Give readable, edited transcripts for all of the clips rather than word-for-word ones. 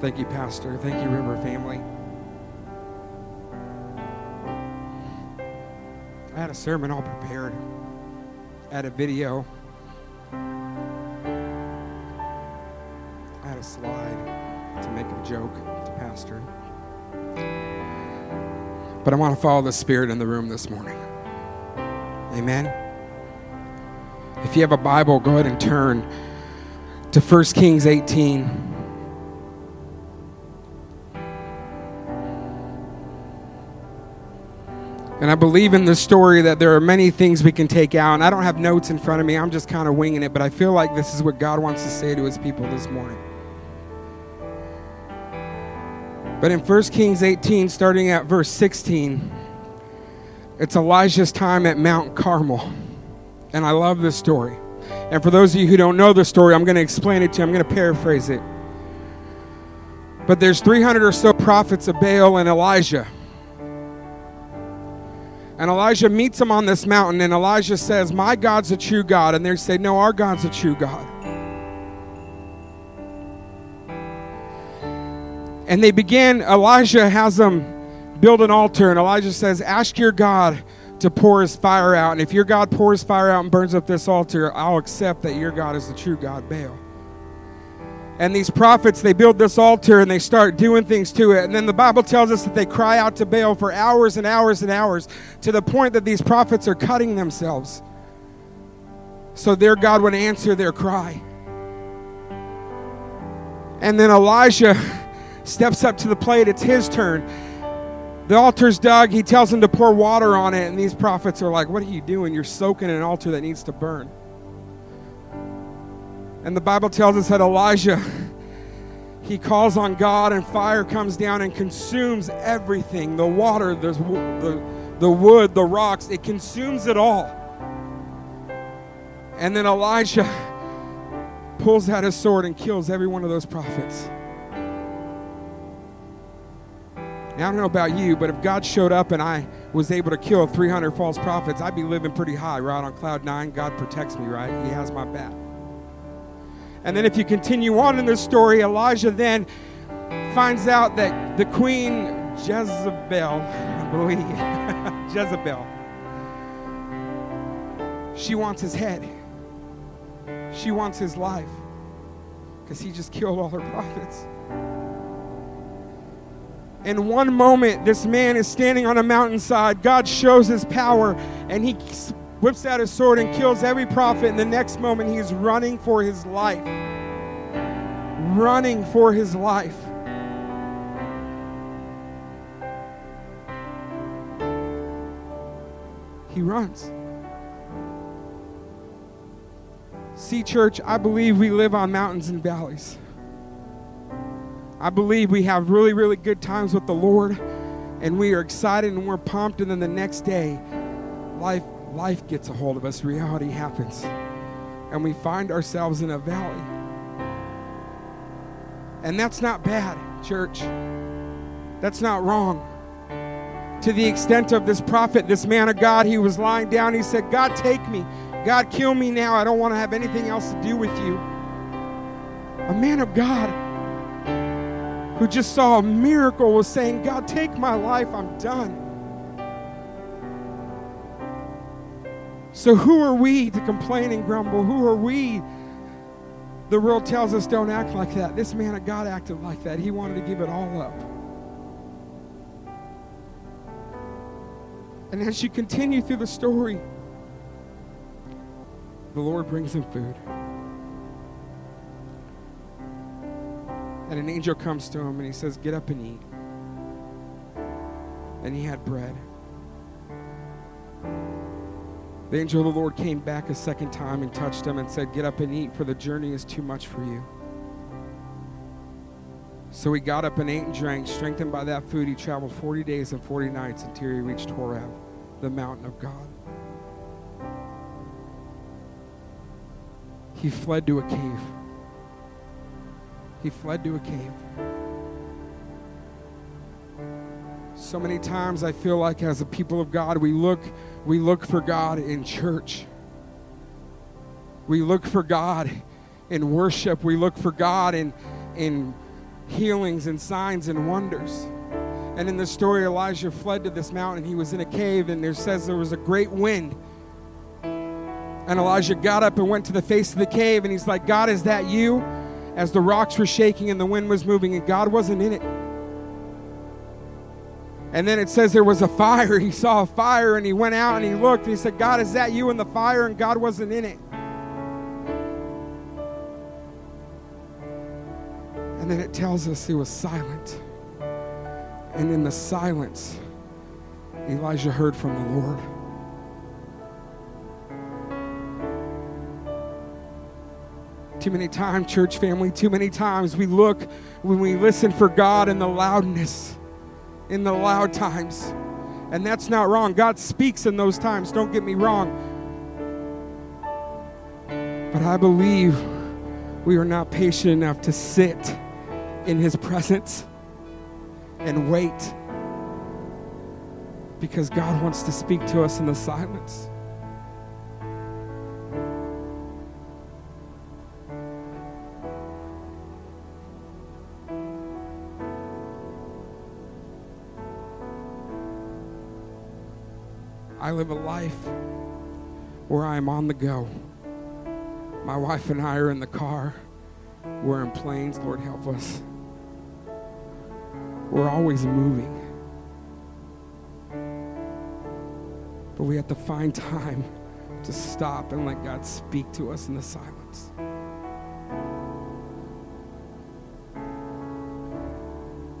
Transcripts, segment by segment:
Thank you, Pastor. Thank you, River family. I had a sermon all prepared. I had a video. I had a slide to make a joke to Pastor. But I want to follow the Spirit in the room this morning. Amen. If you have a Bible, go ahead and turn to 1 Kings 18. And I believe in this story that there are many things we can take out. And I don't have notes in front of me. I'm just kind of winging it. But I feel like this is what God wants to say to his people this morning. But in 1 Kings 18, starting at verse 16, it's Elijah's time at Mount Carmel. And I love this story. And for those of you who don't know the story, I'm going to explain it to you. I'm going to paraphrase it. But there's 300 or so prophets of Baal and Elijah. And Elijah meets him on this mountain, and Elijah says, my God's a true God. And they say, no, our God's a true God. And they begin, Elijah has them build an altar, and Elijah says, ask your God to pour his fire out. And if your God pours fire out and burns up this altar, I'll accept that your God is the true God, Baal. And these prophets, they build this altar and they start doing things to it. And then the Bible tells us that they cry out to Baal for hours and hours and hours, to the point that these prophets are cutting themselves so their God would answer their cry. And then Elijah steps up to the plate. It's his turn. The altar's dug. He tells him to pour water on it. And these prophets are like, what are you doing? You're soaking an altar that needs to burn. And the Bible tells us that Elijah, he calls on God, and fire comes down and consumes everything. The water, the wood, the rocks, it consumes it all. And then Elijah pulls out his sword and kills every one of those prophets. Now, I don't know about you, but if God showed up and I was able to kill 300 false prophets, I'd be living pretty high, right? On cloud nine, God protects me, right? He has my back. And then if you continue on in this story, Elijah then finds out that the queen Jezebel, she wants his head. She wants his life, because he just killed all her prophets. In one moment, this man is standing on a mountainside. God shows his power, and he whips out his sword and kills every prophet. And the next moment, he is running for his life. Running for his life. He runs. See, church, I believe we live on mountains and valleys. I believe we have really, really good times with the Lord, and we are excited and we're pumped, and then the next day, life gets a hold of us, reality happens, and we find ourselves in a valley. And that's not bad, church. That's not wrong. To the extent of this prophet, this man of God, he was lying down. He said, God, take me. God, kill me now. I don't want to have anything else to do with you. A man of God who just saw a miracle was saying, God, take my life. I'm done. So who are we to complain and grumble? Who are we? The world tells us don't act like that. This man of God acted like that. He wanted to give it all up. And as you continue through the story, the Lord brings him food. And an angel comes to him and he says, get up and eat. And he had bread. The angel of the Lord came back a second time and touched him and said, get up and eat, for the journey is too much for you. So he got up and ate and drank. Strengthened by that food, he traveled 40 days and 40 nights until he reached Horeb, the mountain of God. He fled to a cave. He fled to a cave. So many times I feel like as a people of God, we look for God in church. We look for God in worship. We look for God in healings and signs and wonders. And in the story, Elijah fled to this mountain. He was in a cave, and there says there was a great wind. And Elijah got up and went to the face of the cave, and he's like, God, is that you? As the rocks were shaking and the wind was moving, and God wasn't in it. And then it says there was a fire. He saw a fire, and he went out and he looked, and he said, God, is that you in the fire? And God wasn't in it. And then it tells us he was silent. And in the silence, Elijah heard from the Lord. Too many times, church family, too many times we look when we listen for God in the loudness, in the loud times. And that's not wrong. God speaks in those times, don't get me wrong. But I believe we are not patient enough to sit in his presence and wait, because God wants to speak to us in the silence. I live a life where I am on the go. My wife and I are in the car. We're in planes, Lord help us. We're always moving. But we have to find time to stop and let God speak to us in the silence.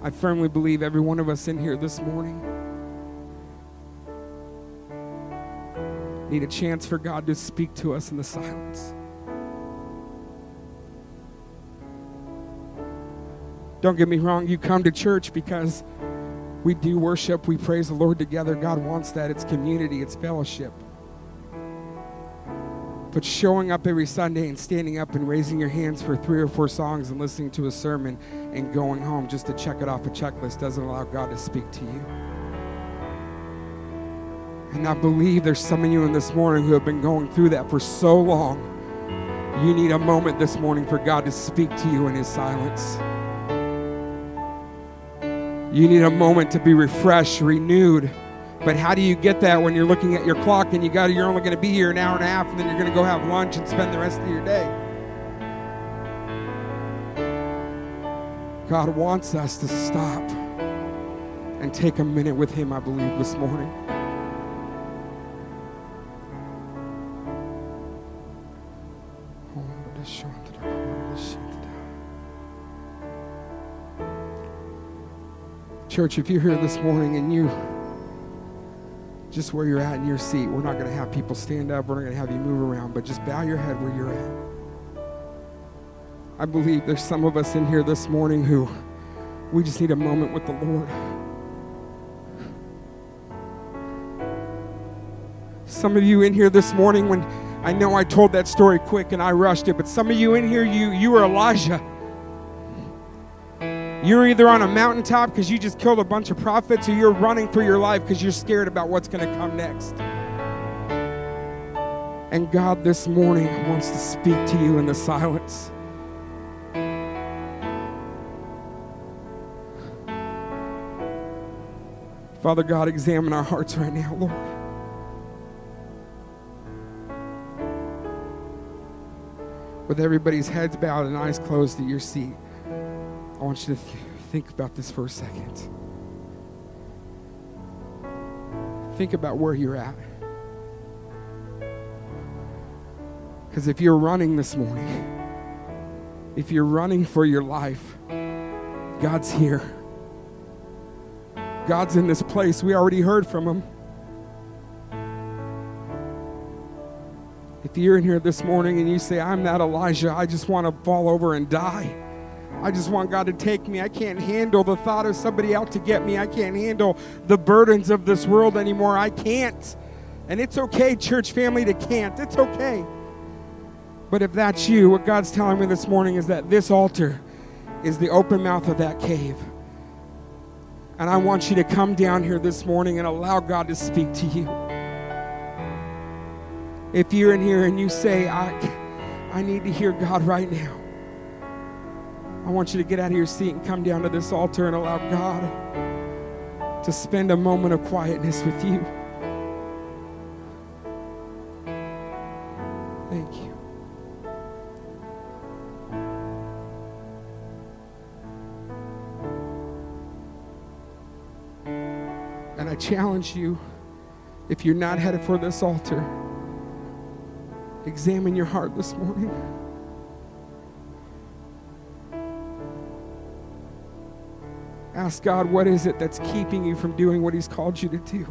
I firmly believe every one of us in here this morning need a chance for God to speak to us in the silence. Don't get me wrong, you come to church because we do worship, we praise the Lord together. God wants that. It's community, it's fellowship. But showing up every Sunday and standing up and raising your hands for 3 or 4 songs and listening to a sermon and going home just to check it off a checklist doesn't allow God to speak to you. And I believe there's some of you in this morning who have been going through that for so long. You need a moment this morning for God to speak to you in his silence. You need a moment to be refreshed, renewed. But how do you get that when you're looking at your clock and you're only going to be here an hour and a half, and then you're going to go have lunch and spend the rest of your day? God wants us to stop and take a minute with him, I believe, this morning. Church, if you're here this morning and you just where you're at in your seat, we're not going to have people stand up, we're not going to have you move around, but just bow your head where you're at. I believe there's some of us in here this morning who we just need a moment with the Lord. Some of you in here this morning, when I know I told that story quick and I rushed it, but some of you in here, you were Elijah. You're either on a mountaintop because you just killed a bunch of prophets, or you're running for your life because you're scared about what's going to come next. And God this morning wants to speak to you in the silence. Father God, examine our hearts right now, Lord. With everybody's heads bowed and eyes closed at your seat, I want you to think about this for a second. Think about where you're at. Because if you're running this morning, if you're running for your life, God's here. God's in this place. We already heard from him. If you're in here this morning and you say, I'm that Elijah, I just want to fall over and die. I just want God to take me. I can't handle the thought of somebody out to get me. I can't handle the burdens of this world anymore. I can't. And it's okay, church family, to can't. It's okay. But if that's you, what God's telling me this morning is that this altar is the open mouth of that cave. And I want you to come down here this morning and allow God to speak to you. If you're in here and you say, I need to hear God right now, I want you to get out of your seat and come down to this altar and allow God to spend a moment of quietness with you. Thank you. And I challenge you, if you're not headed for this altar, examine your heart this morning. Ask God, what is it that's keeping you from doing what He's called you to do?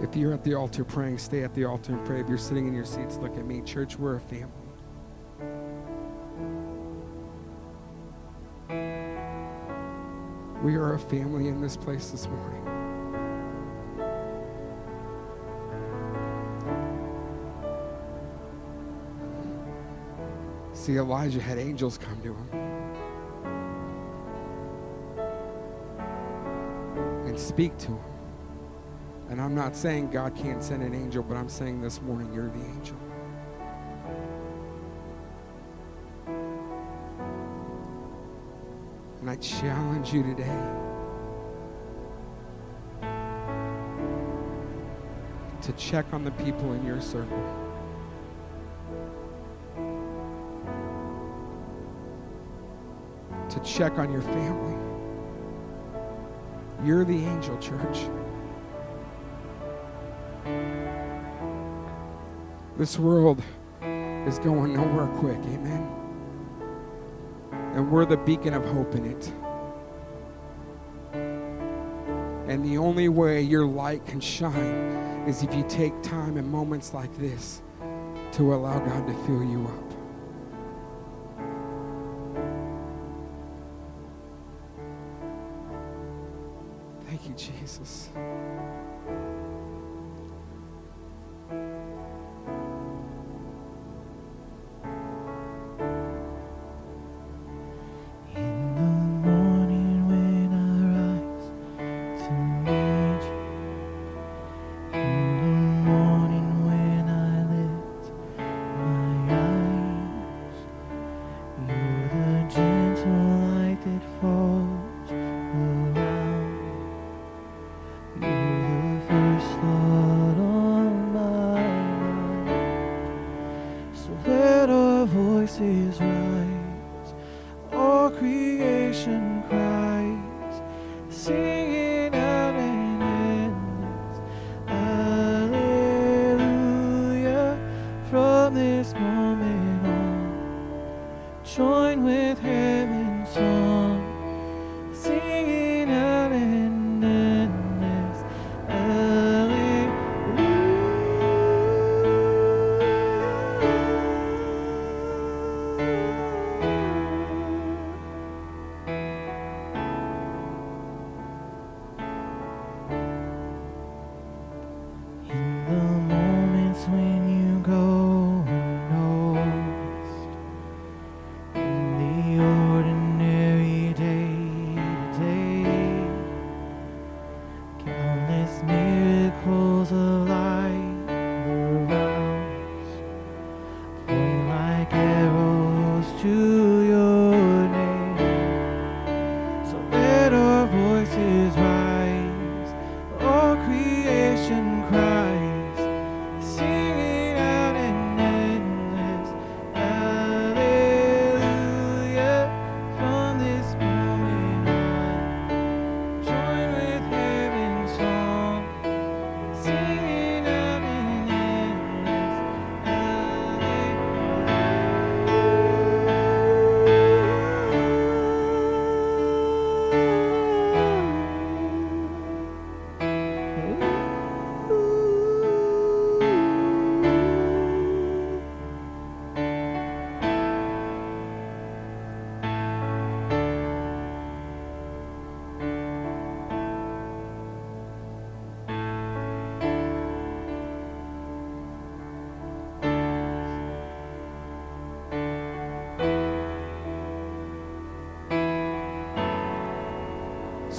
If you're at the altar praying, stay at the altar and pray. If you're sitting in your seats, look at me. Church, we're a family. We are a family in this place this morning. See, Elijah had angels come to him and speak to him. And I'm not saying God can't send an angel, but I'm saying this morning, you're the angel. And I challenge you today to check on the people in your circle. To check on your family. You're the angel, church. This world is going nowhere quick, amen? And we're the beacon of hope in it. And the only way your light can shine is if you take time in moments like this to allow God to fill you up. Thank you, Jesus. Ordinary day-to-day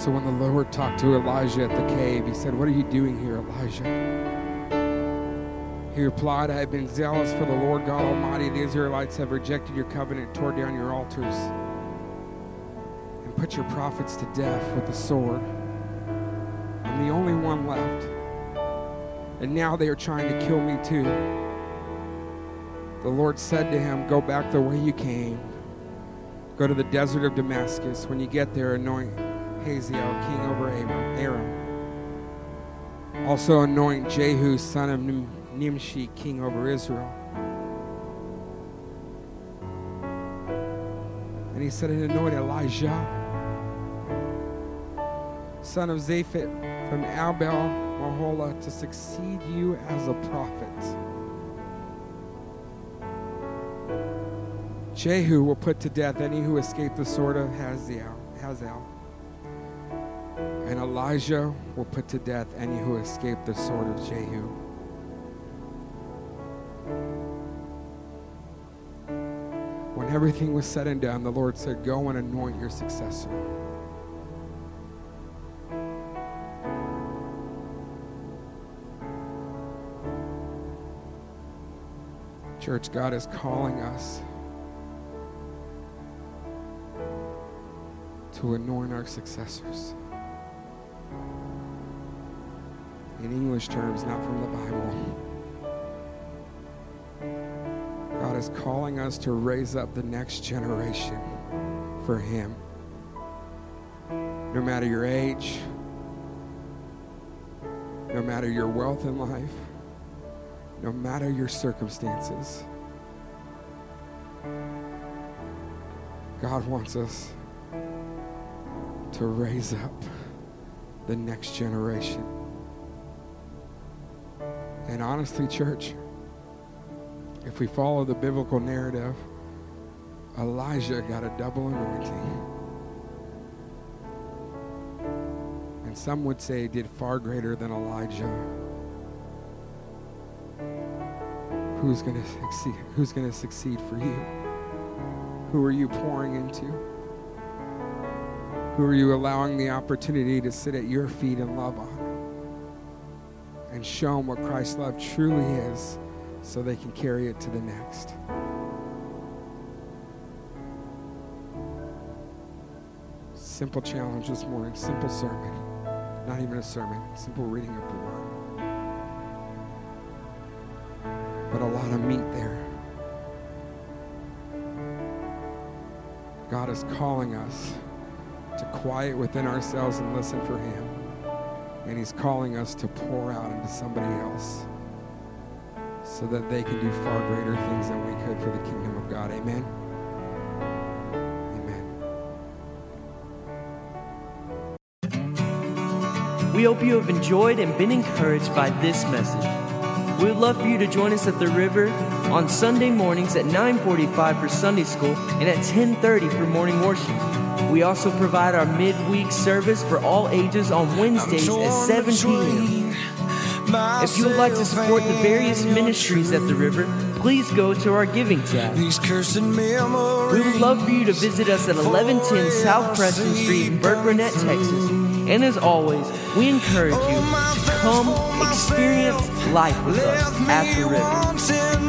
So when the Lord talked to Elijah at the cave, he said, "What are you doing here, Elijah?" He replied, "I have been zealous for the Lord God Almighty. The Israelites have rejected your covenant, tore down your altars, and put your prophets to death with the sword. I'm the only one left, and now they are trying to kill me too." The Lord said to him, "Go back the way you came. Go to the desert of Damascus. When you get there, anoint Hazael, king over Aram. Also anoint Jehu, son of Nimshi, king over Israel." And he said, "And anoint Elijah, son of Shaphat, from Abel Meholah, to succeed you as a prophet. Jehu will put to death any who escape the sword of Hazael, and Elijah will put to death any who escape the sword of Jehu." When everything was said and done, the Lord said, "Go and anoint your successor." Church, God is calling us to anoint our successors. In English terms, not from the Bible. God is calling us to raise up the next generation for Him. No matter your age, no matter your wealth in life, no matter your circumstances, God wants us to raise up the next generation. And honestly, church, if we follow the biblical narrative, Elijah got a double anointing. And some would say he did far greater than Elijah. Who's going to succeed for you? Who are you pouring into? Who are you allowing the opportunity to sit at your feet and love on and show them what Christ's love truly is so they can carry it to the next? Simple challenge this morning, simple sermon. Not even a sermon, simple reading of the Word. But a lot of meat there. God is calling us to quiet within ourselves and listen for Him. And He's calling us to pour out into somebody else so that they can do far greater things than we could for the kingdom of God. Amen? Amen. We hope you have enjoyed and been encouraged by this message. We would love for you to join us at The River on Sunday mornings at 9:45 for Sunday school and at 10:30 for morning worship. We also provide our midweek service for all ages on Wednesdays at 7 p.m. If you would like to support the various ministries at The River, please go to our giving tab. We would love for you to visit us at 1110 South Preston Street in Burkburnett, Texas. And as always, we encourage you to come experience life with us at The River.